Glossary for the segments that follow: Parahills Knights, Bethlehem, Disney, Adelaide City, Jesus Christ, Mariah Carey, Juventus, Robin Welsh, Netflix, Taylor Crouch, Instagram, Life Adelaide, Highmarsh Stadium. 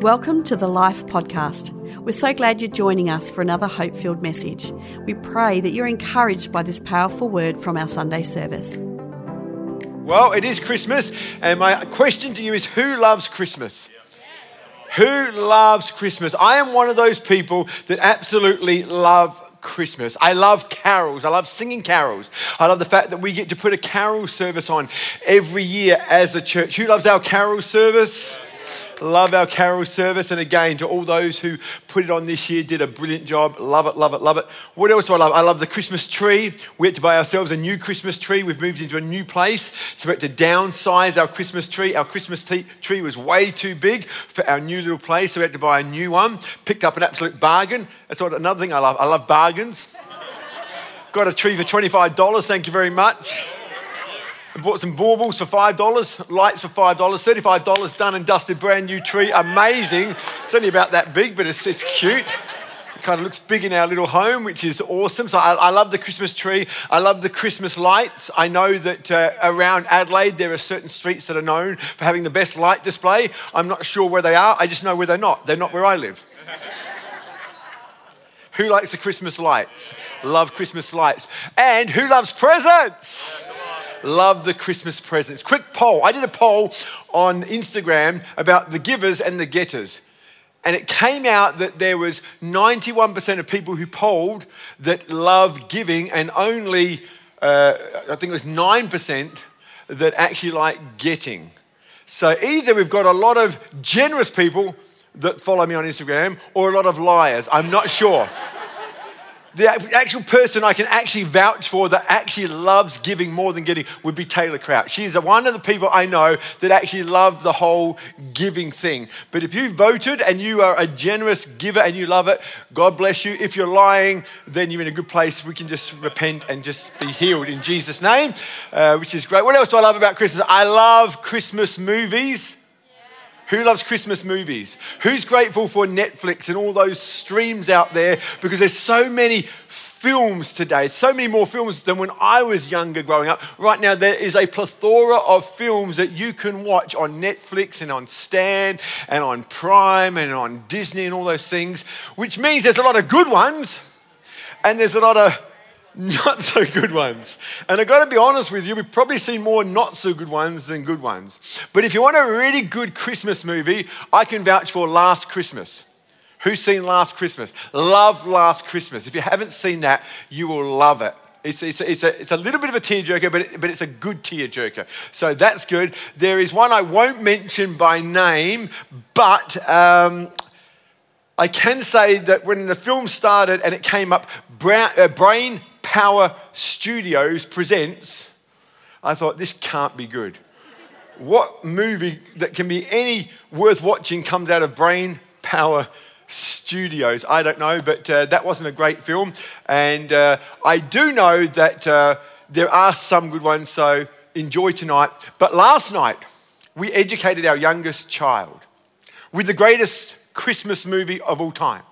Welcome to the Life Podcast. We're so glad you're joining us for another hope-filled message. We pray that you're encouraged by this powerful word from our Sunday service. Well, it is Christmas, and my question to you is, who loves Christmas? Who loves Christmas? I am one of those people that absolutely love Christmas. I love carols. I love singing carols. I love the fact that we get to put a carol service on every year as a church. Who loves our carol service? Love our carol service. And again, to all those who put it on this year, did a brilliant job. Love it, love it, love it. What else do I love? I love the Christmas tree. We had to buy ourselves a new Christmas tree. We've moved into a new place, so we had to downsize our Christmas tree. Our Christmas tree was way too big for our new little place, so we had to buy a new one. Picked up an absolute bargain. That's another thing I love. I love bargains. Got a tree for $25. Thank you very much. I bought some baubles for $5, lights for $5, $35, done and dusted, brand new tree. Amazing. It's only about that big, but it's cute. It kind of looks big in our little home, which is awesome. So I love the Christmas tree. I love the Christmas lights. I know that around Adelaide, there are certain streets that are known for having the best light display. I'm not sure where they are. I just know where they're not. They're not where I live. Who likes the Christmas lights? Love Christmas lights. And who loves presents? Love the Christmas presents. Quick poll. I did a poll on Instagram about the givers and the getters. And it came out that there was 91% of people who polled that love giving, and only, I think it was 9% that actually like getting. So either we've got a lot of generous people that follow me on Instagram or a lot of liars. I'm not sure. The actual person I can actually vouch for that actually loves giving more than getting would be Taylor Crouch. She's one of the people I know that actually love the whole giving thing. But if you voted and you are a generous giver and you love it, God bless you. If you're lying, then you're in a good place. We can just repent and just be healed in Jesus' name, which is great. What else do I love about Christmas? I love Christmas movies. Who loves Christmas movies? Who's grateful for Netflix and all those streams out there? Because there's so many films today, so many more films than when I was younger growing up. Right now, there is a plethora of films that you can watch on Netflix and on Stan and on Prime and on Disney and all those things, which means there's a lot of good ones and there's a lot of not so good ones. And I've got to be honest with you, we've probably seen more not so good ones than good ones. But if you want a really good Christmas movie, I can vouch for Last Christmas. Who's seen Last Christmas? Love Last Christmas. If you haven't seen that, you will love it. It's a little bit of a tearjerker, but it's a good tearjerker. So that's good. There is one I won't mention by name, but I can say that when the film started and it came up, Brain Power Studios presents, I thought, this can't be good. What movie that can be any worth watching comes out of Brain Power Studios? I don't know, but that wasn't a great film. And I do know that there are some good ones, so enjoy tonight. But last night, we educated our youngest child with the greatest Christmas movie of all time.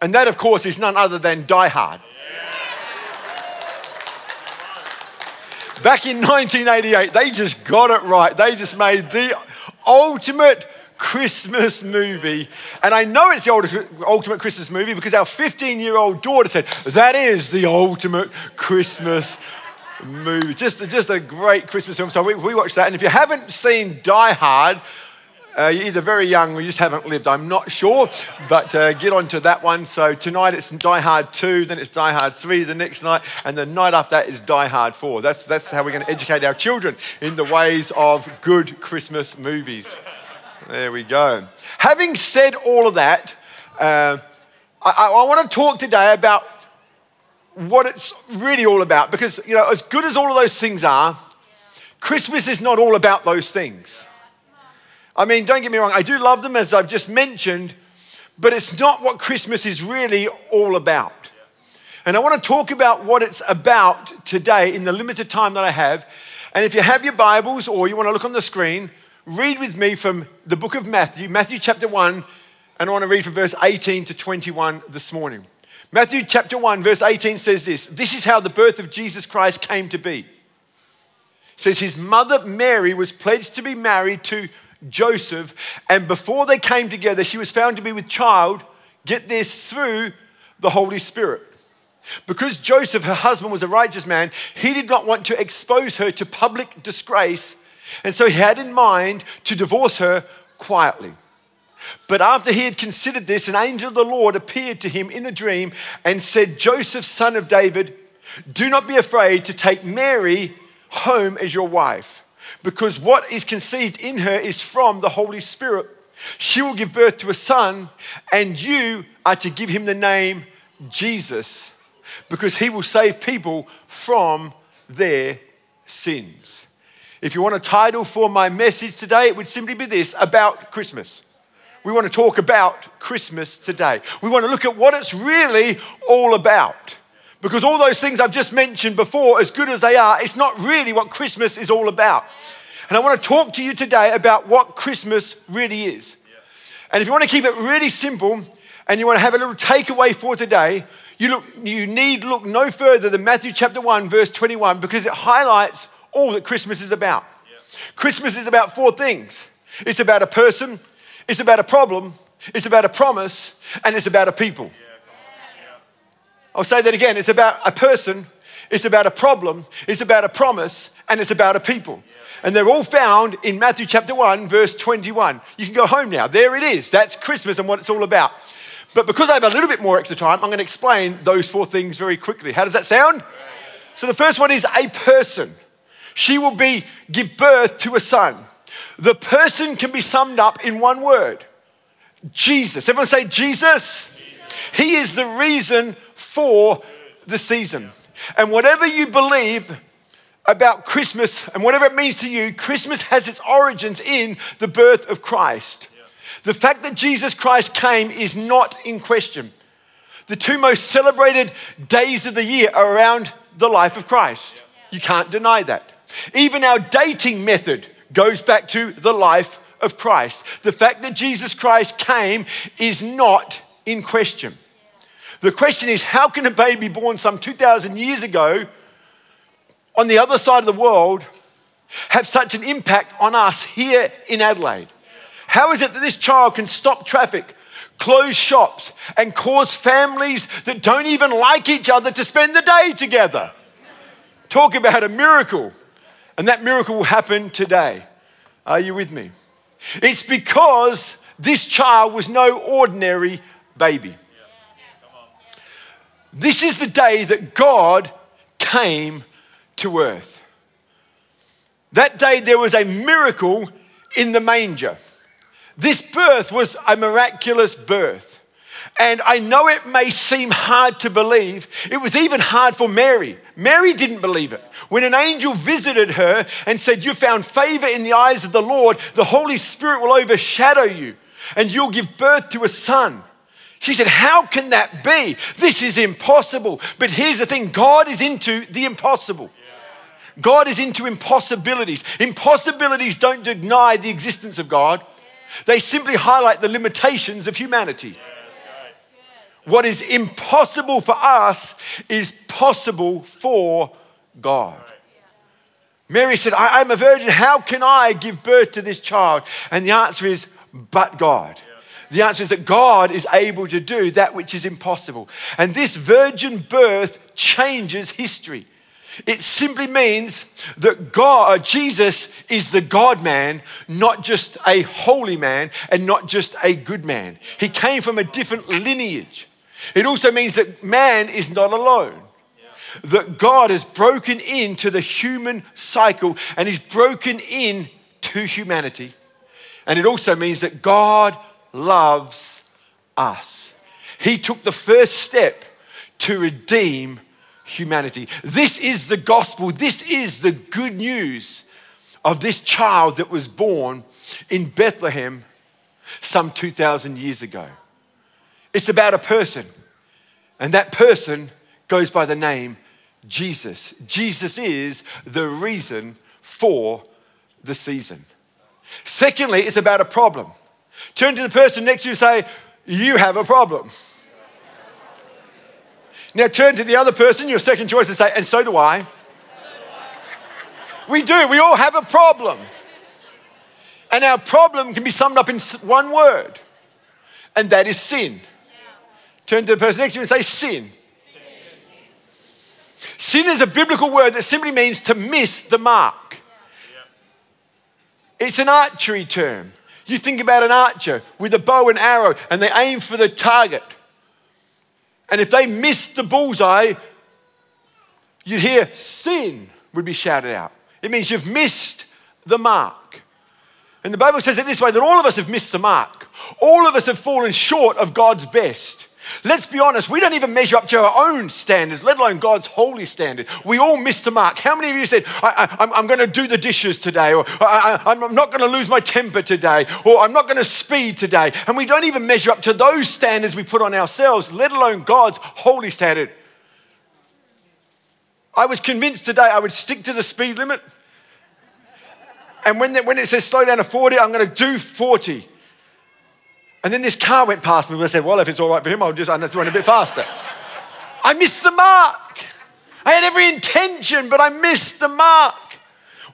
And that, of course, is none other than Die Hard. Yeah. Back in 1988, they just got it right. They just made the ultimate Christmas movie. And I know it's the ultimate Christmas movie because our 15-year-old daughter said, that is the ultimate Christmas movie. Just a great Christmas film. So we watched that. And if you haven't seen Die Hard, you're either very young or you just haven't lived. I'm not sure, but get on to that one. So tonight it's Die Hard 2, then it's Die Hard 3 the next night, and the night after that is Die Hard 4. That's how we're going to educate our children in the ways of good Christmas movies. There we go. Having said all of that, I want to talk today about what it's really all about, because, you know, as good as all of those things are, Christmas is not all about those things. I mean, don't get me wrong, I do love them, as I've just mentioned, but it's not what Christmas is really all about. And I want to talk about what it's about today in the limited time that I have. And if you have your Bibles or you want to look on the screen, read with me from the book of Matthew, Matthew chapter 1, and I want to read from verse 18 to 21 this morning. Matthew chapter 1, verse 18 says this: this is how the birth of Jesus Christ came to be. It says his mother Mary was pledged to be married to Joseph, and before they came together, she was found to be with child, get this, through the Holy Spirit. Because Joseph, her husband, was a righteous man, he did not want to expose her to public disgrace, and so he had in mind to divorce her quietly. But after he had considered this, an angel of the Lord appeared to him in a dream and said, "Joseph, son of David, do not be afraid to take Mary home as your wife, because what is conceived in her is from the Holy Spirit. She will give birth to a son, and you are to give him the name Jesus, because he will save people from their sins." If you want a title for my message today, it would simply be this: about Christmas. We want to talk about Christmas today. We want to look at what it's really all about. Because all those things I've just mentioned before, as good as they are, it's not really what Christmas is all about. And I want to talk to you today about what Christmas really is. And if you want to keep it really simple and you want to have a little takeaway for today, you need look no further than Matthew chapter 1, verse 21, because it highlights all that Christmas is about. Christmas is about four things. It's about a person, it's about a problem, it's about a promise, and it's about a people. I'll say that again. It's about a person, it's about a problem, it's about a promise, and it's about a people. And they're all found in Matthew chapter 1, verse 21. You can go home now. There it is. That's Christmas and what it's all about. But because I have a little bit more extra time, I'm going to explain those four things very quickly. How does that sound? So the first one is a person. She will give birth to a son. The person can be summed up in one word: Jesus. Everyone say Jesus. He is the reason for the season. And whatever you believe about Christmas and whatever it means to you, Christmas has its origins in the birth of Christ. The fact that Jesus Christ came is not in question. The two most celebrated days of the year are around the life of Christ. You can't deny that. Even our dating method goes back to the life of Christ. The fact that Jesus Christ came is not in question. The question is, how can a baby born some 2,000 years ago on the other side of the world have such an impact on us here in Adelaide? How is it that this child can stop traffic, close shops, and cause families that don't even like each other to spend the day together? Talk about a miracle. And that miracle will happen today. Are you with me? It's because this child was no ordinary baby. This is the day that God came to earth. That day there was a miracle in the manger. This birth was a miraculous birth. And I know it may seem hard to believe. It was even hard for Mary. Mary didn't believe it. When an angel visited her and said, "You found favor in the eyes of the Lord. The Holy Spirit will overshadow you and you'll give birth to a son." She said, "How can that be? This is impossible." But here's the thing: God is into the impossible. God is into impossibilities. Impossibilities don't deny the existence of God. They simply highlight the limitations of humanity. What is impossible for us is possible for God. Mary said, "I'm a virgin. How can I give birth to this child?" And the answer is, but God. The answer is that God is able to do that which is impossible. And this virgin birth changes history. It simply means that Jesus is the God-man, not just a holy man and not just a good man. He came from a different lineage. It also means that man is not alone. That God has broken into the human cycle and is broken into humanity. And it also means that God loves us. He took the first step to redeem humanity. This is the gospel. This is the good news of this child that was born in Bethlehem some 2,000 years ago. It's about a person, and that person goes by the name Jesus. Jesus is the reason for the season. Secondly, it's about a problem. Turn to the person next to you and say, "You have a problem." Now turn to the other person, your second choice, and say, "And so do I." We do. We all have a problem. And our problem can be summed up in one word, and that is sin. Turn to the person next to you and say, sin. Sin is a biblical word that simply means to miss the mark. It's an archery term. You think about an archer with a bow and arrow, and they aim for the target. And if they missed the bullseye, you'd hear sin would be shouted out. It means you've missed the mark. And the Bible says it this way, that all of us have missed the mark. All of us have fallen short of God's best. Let's be honest, we don't even measure up to our own standards, let alone God's holy standard. We all miss the mark. How many of you said, I'm going to do the dishes today, or I'm not going to lose my temper today, or I'm not going to speed today? And we don't even measure up to those standards we put on ourselves, let alone God's holy standard. I was convinced today I would stick to the speed limit. And when it says slow down to 40, I'm going to do 40. And then this car went past me and I said, well, if it's all right for him, I'll just run a bit faster. I missed the mark. I had every intention, but I missed the mark.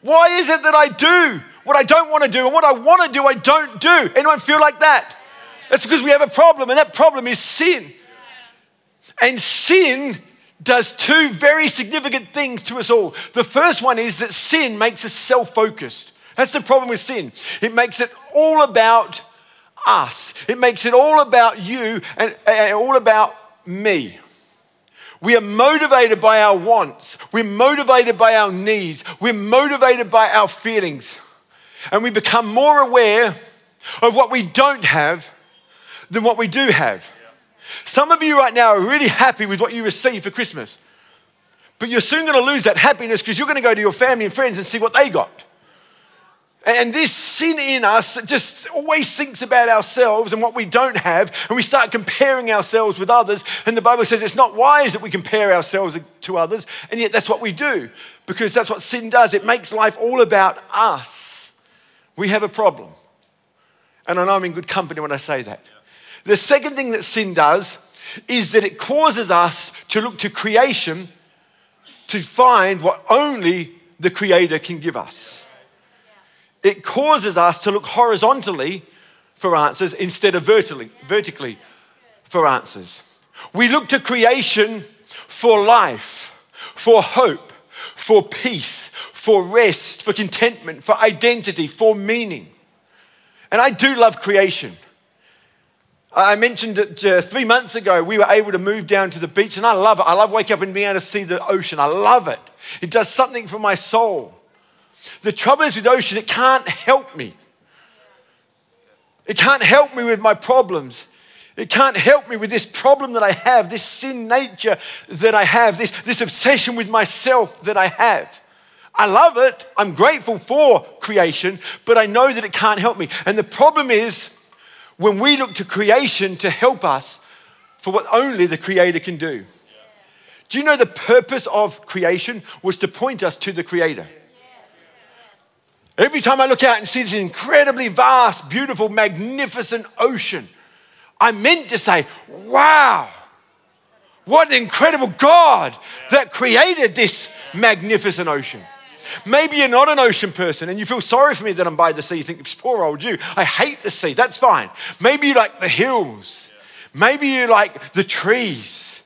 Why is it that I do what I don't want to do, and what I want to do, I don't do? Anyone feel like that? That's because we have a problem, and that problem is sin. And sin does two very significant things to us all. The first one is that sin makes us self-focused. That's the problem with sin. It makes it all about us. It makes it all about you and all about me. We are motivated by our wants. We're motivated by our needs. We're motivated by our feelings. And we become more aware of what we don't have than what we do have. Some of you right now are really happy with what you received for Christmas. But you're soon going to lose that happiness because you're going to go to your family and friends and see what they got. And this sin in us just always thinks about ourselves and what we don't have, and we start comparing ourselves with others. And the Bible says it's not wise that we compare ourselves to others, and yet that's what we do, because that's what sin does. It makes life all about us. We have a problem. And I know I'm in good company when I say that. The second thing that sin does is that it causes us to look to creation to find what only the Creator can give us. It causes us to look horizontally for answers instead of vertically for answers. We look to creation for life, for hope, for peace, for rest, for contentment, for identity, for meaning. And I do love creation. I mentioned that 3 months ago we were able to move down to the beach, and I love it. I love waking up and being able to see the ocean. I love it. It does something for my soul. The trouble is with the ocean, it can't help me. It can't help me with my problems. It can't help me with this problem that I have, this sin nature that I have, this obsession with myself that I have. I love it. I'm grateful for creation, but I know that it can't help me. And the problem is when we look to creation to help us for what only the Creator can do. Do you know the purpose of creation was to point us to the Creator? Every time I look out and see this incredibly vast, beautiful, magnificent ocean, I meant to say, wow, what an incredible God that created this magnificent ocean. Maybe you're not an ocean person and you feel sorry for me that I'm by the sea. You think, poor old you, I hate the sea. That's fine. Maybe you like the hills. Maybe you like the trees.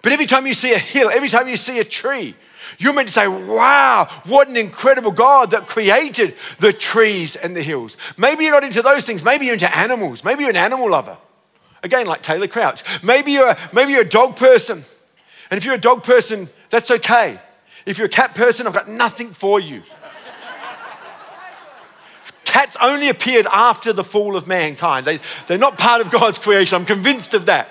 But every time you see a hill, every time you see a tree, you're meant to say, wow, what an incredible God that created the trees and the hills. Maybe you're not into those things. Maybe you're into animals. Maybe you're an animal lover. Again, like Taylor Crouch. Maybe you're a dog person. And if you're a dog person, that's okay. If you're a cat person, I've got nothing for you. Cats only appeared after the fall of mankind. They're not part of God's creation. I'm convinced of that.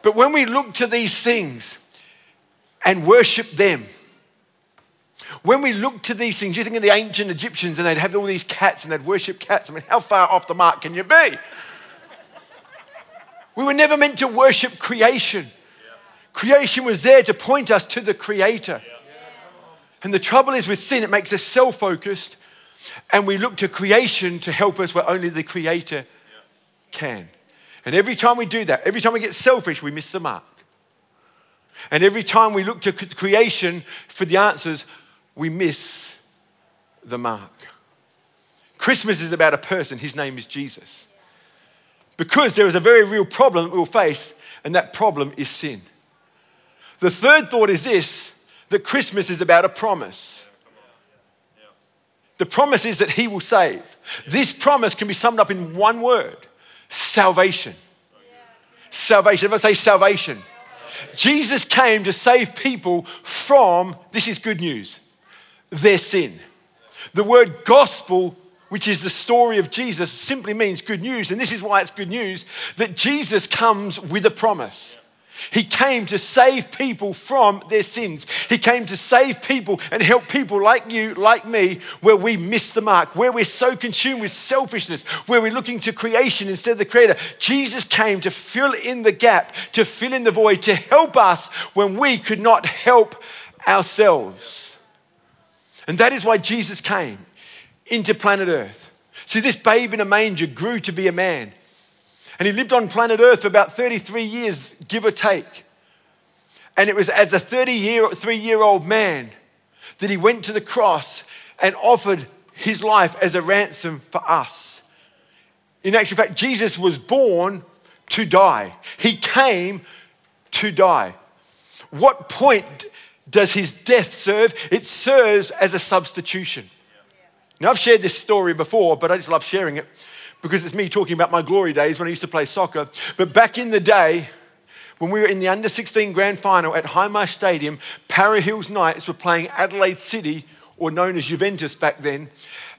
But when we look to these things and worship them, when we look to these things, you think of the ancient Egyptians and they'd have all these cats and they'd worship cats. I mean, how far off the mark can you be? We were never meant to worship creation. Yeah. Creation was there to point us to the Creator. Yeah. And the trouble is with sin, it makes us self-focused, and we look to creation to help us where only the Creator can. And every time we do that, every time we get selfish, we miss the mark. And every time we look to creation for the answers, we miss the mark. Christmas is about a person. His name is Jesus. Because there is a very real problem that we'll face, and that problem is sin. The third thought is this, that Christmas is about a promise. The promise is that he will save. This promise can be summed up in one word, salvation. Salvation. If I say salvation, Jesus came to save people from, this is good news, their sin. The word gospel, which is the story of Jesus, simply means good news. And this is why it's good news, that Jesus comes with a promise. He came to save people from their sins. He came to save people and help people like you, like me, where we miss the mark, where we're so consumed with selfishness, where we're looking to creation instead of the Creator. Jesus came to fill in the gap, to fill in the void, to help us when we could not help ourselves. And that is why Jesus came into planet Earth. See, this babe in a manger grew to be a man. And he lived on planet Earth for about 33 years, give or take. And it was as a 33-year-old man that he went to the cross and offered his life as a ransom for us. In actual fact, Jesus was born to die. He came to die. What point does his death serve? It serves as a substitution. Now, I've shared this story before, but I just love sharing it, because it's me talking about my glory days when I used to play soccer. But back in the day, when we were in the under-16 grand final at Highmarsh Stadium, Parahills Knights were playing Adelaide City, or known as Juventus back then.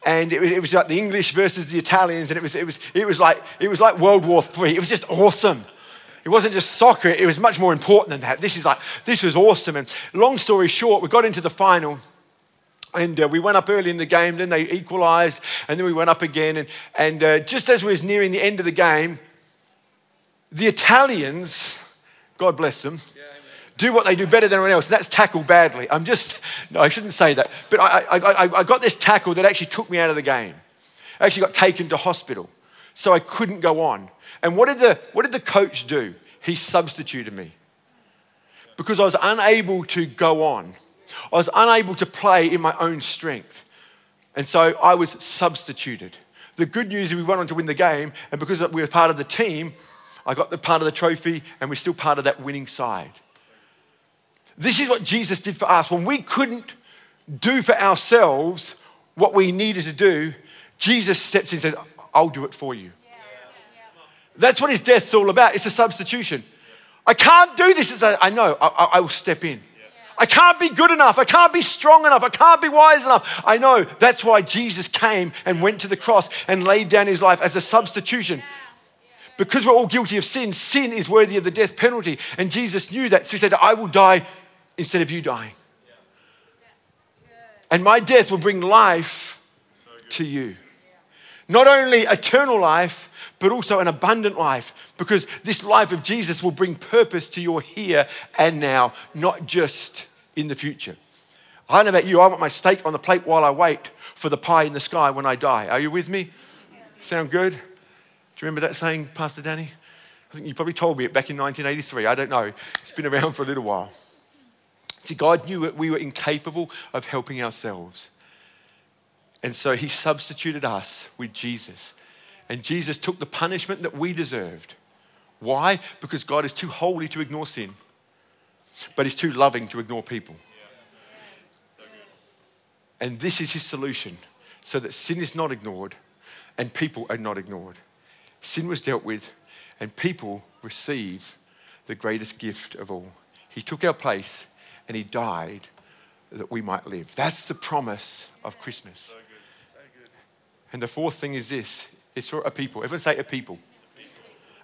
And it was like the English versus the Italians, and it was like World War III. It was just awesome. It wasn't just soccer, it was much more important than that. This was awesome. And long story short, we got into the final. And we went up early in the game, then they equalized, and then we went up again. And just as we was nearing the end of the game, the Italians, God bless them, do what they do better than anyone else, and that's tackle badly. I shouldn't say that, but I got this tackle that actually took me out of the game. I actually got taken to hospital, so I couldn't go on. And what did the coach do? He substituted me because I was unable to go on. I was unable to play in my own strength. And so I was substituted. The good news is we went on to win the game, and because we were part of the team, I got the part of the trophy, and we're still part of that winning side. This is what Jesus did for us. When we couldn't do for ourselves what we needed to do, Jesus steps in and says, I'll do it for you. Yeah. Yeah. That's what his death's all about. It's a substitution. I can't do this. I know. I will step in. I can't be good enough. I can't be strong enough. I can't be wise enough. I know. That's why Jesus came and went to the cross and laid down his life as a substitution. Because we're all guilty of sin, sin is worthy of the death penalty. And Jesus knew that. So he said, I will die instead of you dying. And my death will bring life to you. Not only eternal life, but also an abundant life, because this life of Jesus will bring purpose to your here and now, not just in the future. I don't know about you, I want my steak on the plate while I wait for the pie in the sky when I die. Are you with me? Sound good? Do you remember that saying, Pastor Danny? I think you probably told me it back in 1983. I don't know. It's been around for a little while. See, God knew that we were incapable of helping ourselves. And so he substituted us with Jesus. And Jesus took the punishment that we deserved. Why? Because God is too holy to ignore sin, but he's too loving to ignore people. Yeah. So good. And this is his solution, so that sin is not ignored and people are not ignored. Sin was dealt with and people receive the greatest gift of all. He took our place and he died that we might live. That's the promise of Christmas. So good. So good. And the fourth thing is this, it's for a people. Everyone say a people.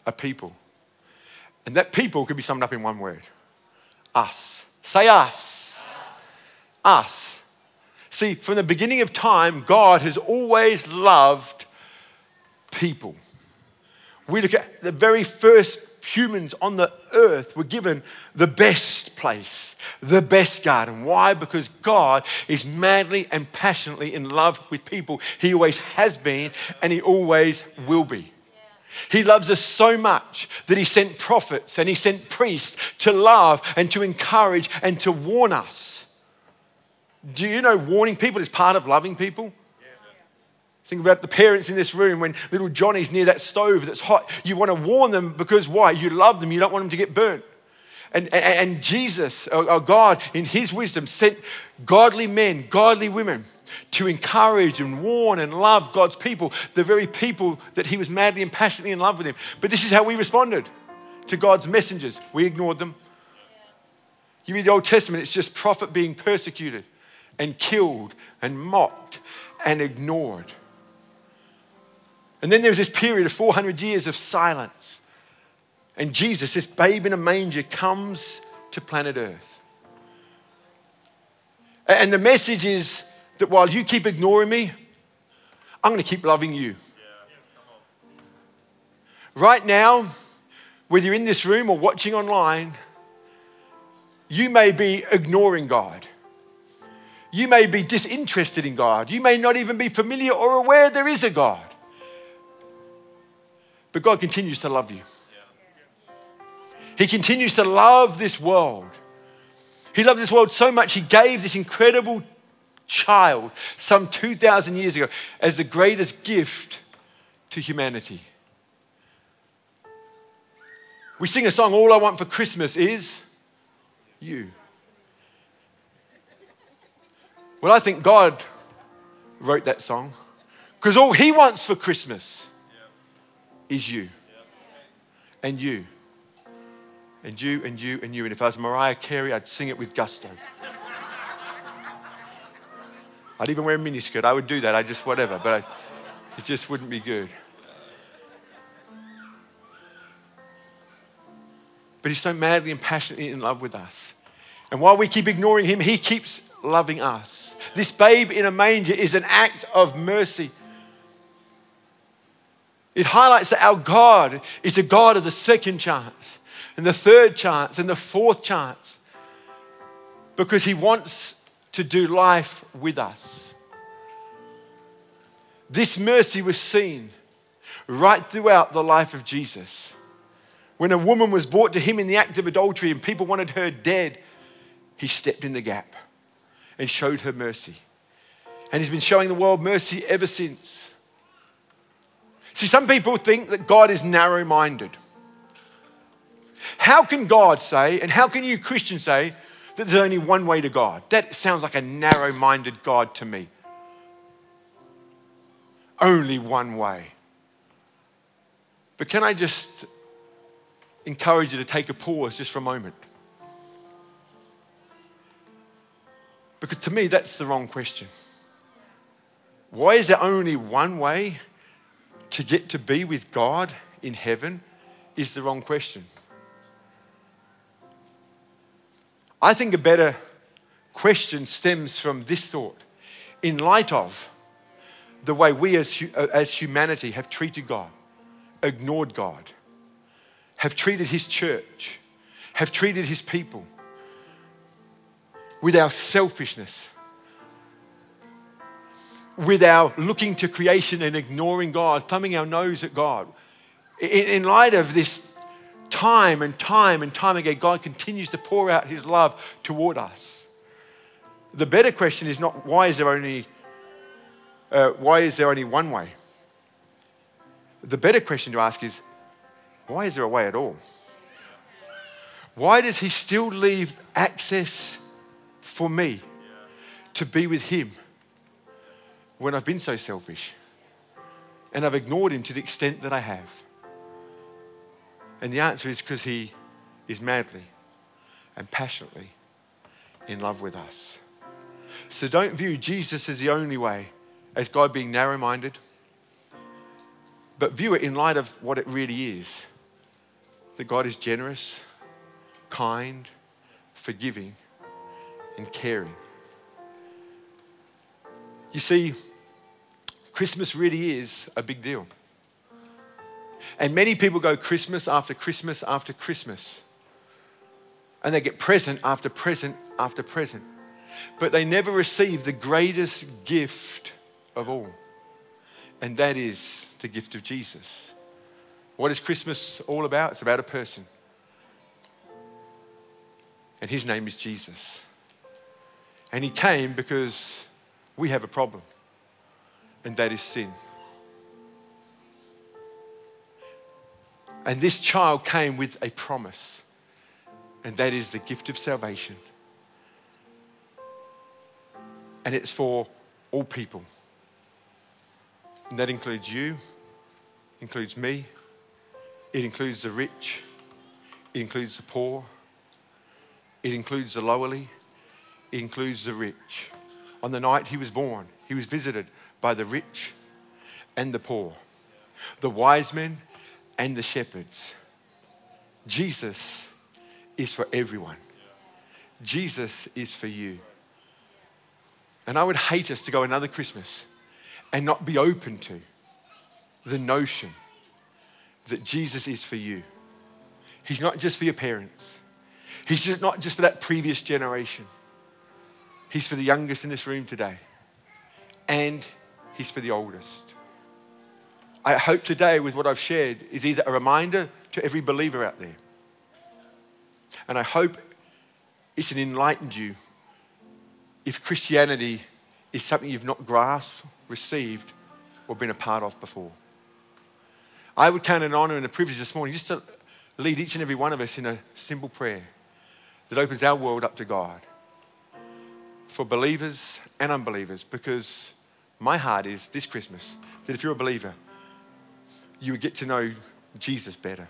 A people. And that people could be summed up in one word. Us. Say us. Us. Us. See, from the beginning of time, God has always loved people. We look at the very first humans on the earth were given the best place, the best garden. Why? Because God is madly and passionately in love with people. He always has been and he always will be. He loves us so much that he sent prophets and he sent priests to love and to encourage and to warn us. Do you know warning people is part of loving people? Yeah. Think about the parents in this room. When little Johnny's near that stove that's hot, you want to warn them because why? You love them. You don't want them to get burnt. And Jesus, our God, in his wisdom, sent godly men, godly women to encourage and warn and love God's people, the very people that he was madly and passionately in love with him. But this is how we responded to God's messengers. We ignored them. You read the Old Testament, it's just prophet being persecuted and killed and mocked and ignored. And then there was this period of 400 years of silence. And Jesus, this babe in a manger, comes to planet Earth. And the message is that while you keep ignoring me, I'm going to keep loving you. Yeah. Right now, whether you're in this room or watching online, you may be ignoring God. You may be disinterested in God. You may not even be familiar or aware there is a God. But God continues to love you. He continues to love this world. He loved this world so much, he gave this incredible child some 2,000 years ago as the greatest gift to humanity. We sing a song, All I Want for Christmas Is You. Well, I think God wrote that song because all he wants for Christmas is you and you. And you, and you, and you. And if I was Mariah Carey, I'd sing it with gusto. I'd even wear a miniskirt. I would do that. I just, whatever. But it just wouldn't be good. But he's so madly and passionately in love with us. And while we keep ignoring him, he keeps loving us. This babe in a manger is an act of mercy. It highlights that our God is a God of the second chance, and the third chance, and the fourth chance, because he wants to do life with us. This mercy was seen right throughout the life of Jesus. When a woman was brought to him in the act of adultery and people wanted her dead, he stepped in the gap and showed her mercy. And he's been showing the world mercy ever since. See, some people think that God is narrow-minded. How can God say, and how can you Christians say, that there's only one way to God? That sounds like a narrow-minded God to me. Only one way. But can I just encourage you to take a pause just for a moment? Because to me, that's the wrong question. Why is there only one way to get to be with God in heaven is the wrong question. I think a better question stems from this thought. In light of the way we as humanity have treated God, ignored God, have treated his church, have treated his people, with our selfishness, with our looking to creation and ignoring God, thumbing our nose at God, in light of this, time and time and time again, God continues to pour out his love toward us. The better question is not why is there only one way? The better question to ask is, why is there a way at all? Why does he still leave access for me to be with him when I've been so selfish and I've ignored him to the extent that I have? And the answer is because he is madly and passionately in love with us. So don't view Jesus as the only way, as God being narrow-minded, but view it in light of what it really is, that God is generous, kind, forgiving, and caring. You see, Christmas really is a big deal. And many people go Christmas after Christmas after Christmas. And they get present after present after present. But they never receive the greatest gift of all. And that is the gift of Jesus. What is Christmas all about? It's about a person. And his name is Jesus. And he came because we have a problem, and that is sin. And this child came with a promise, and that is the gift of salvation. And it's for all people. And that includes you, includes me, it includes the rich, it includes the poor, it includes the lowly, it includes the rich. On the night he was born, he was visited by the rich and the poor, the wise men and the shepherds. Jesus is for everyone. Jesus is for you. And I would hate us to go another Christmas and not be open to the notion that Jesus is for you. He's not just for your parents. He's just not just for that previous generation. He's for the youngest in this room today. And he's for the oldest. I hope today with what I've shared is either a reminder to every believer out there. And I hope it's an enlightened you. If Christianity is something you've not grasped, received, or been a part of before. I would count an honor and a privilege this morning just to lead each and every one of us in a simple prayer that opens our world up to God for believers and unbelievers, because my heart is this Christmas that if you're a believer, you would get to know Jesus better,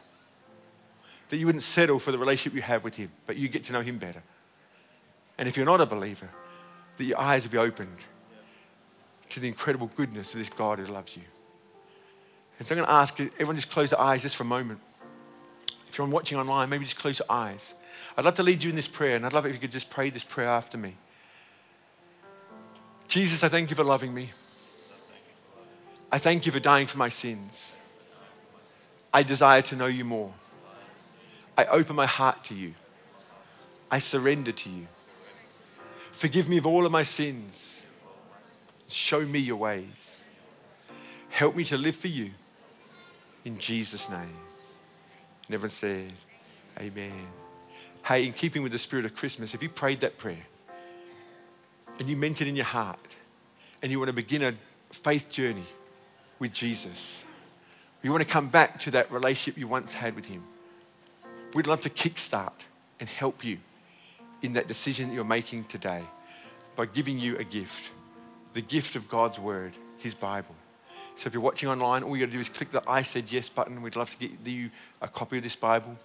that you wouldn't settle for the relationship you have with him, but you get to know him better. And if you're not a believer, that your eyes will be opened to the incredible goodness of this God who loves you. And so I'm going to ask everyone just close their eyes just for a moment. If you're watching online, maybe just close your eyes. I'd love to lead you in this prayer, and I'd love it if you could just pray this prayer after me. Jesus, I thank you for loving me. I thank you for dying for my sins. I desire to know you more. I open my heart to you. I surrender to you. Forgive me of all of my sins. Show me your ways. Help me to live for you. In Jesus' name. And everyone said, amen. Hey, in keeping with the spirit of Christmas, if you prayed that prayer and you meant it in your heart and you want to begin a faith journey with Jesus, you want to come back to that relationship you once had with him, we'd love to kickstart and help you in that decision that you're making today by giving you a gift, the gift of God's word, his Bible. So if you're watching online, all you got to do is click the I said yes button. We'd love to get you a copy of this Bible.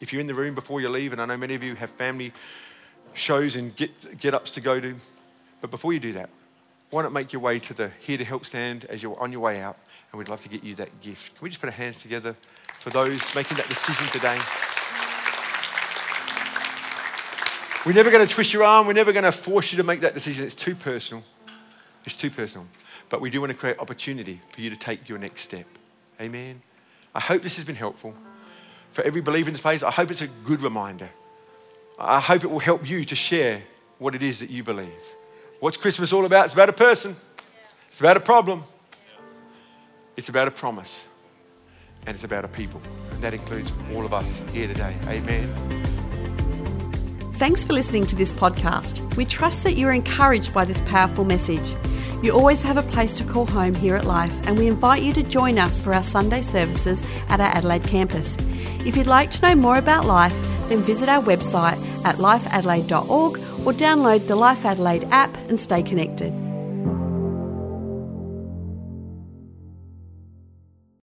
If you're in the room before you leave, and I know many of you have family shows and get-ups to go to, but before you do that, why not make your way to the Here to Help stand as you're on your way out, and we'd love to get you that gift. Can we just put our hands together for those making that decision today? We're never going to twist your arm. We're never going to force you to make that decision. It's too personal. It's too personal. But we do want to create opportunity for you to take your next step. Amen. I hope this has been helpful. For every believer in this place, I hope it's a good reminder. I hope it will help you to share what it is that you believe. What's Christmas all about? It's about a person. It's about a problem. It's about a promise. And it's about a people. And that includes all of us here today. Amen. Thanks for listening to this podcast. We trust that you're encouraged by this powerful message. You always have a place to call home here at Life, and we invite you to join us for our Sunday services at our Adelaide campus. If you'd like to know more about Life, then visit our website at lifeadelaide.org or download the Life Adelaide app and stay connected.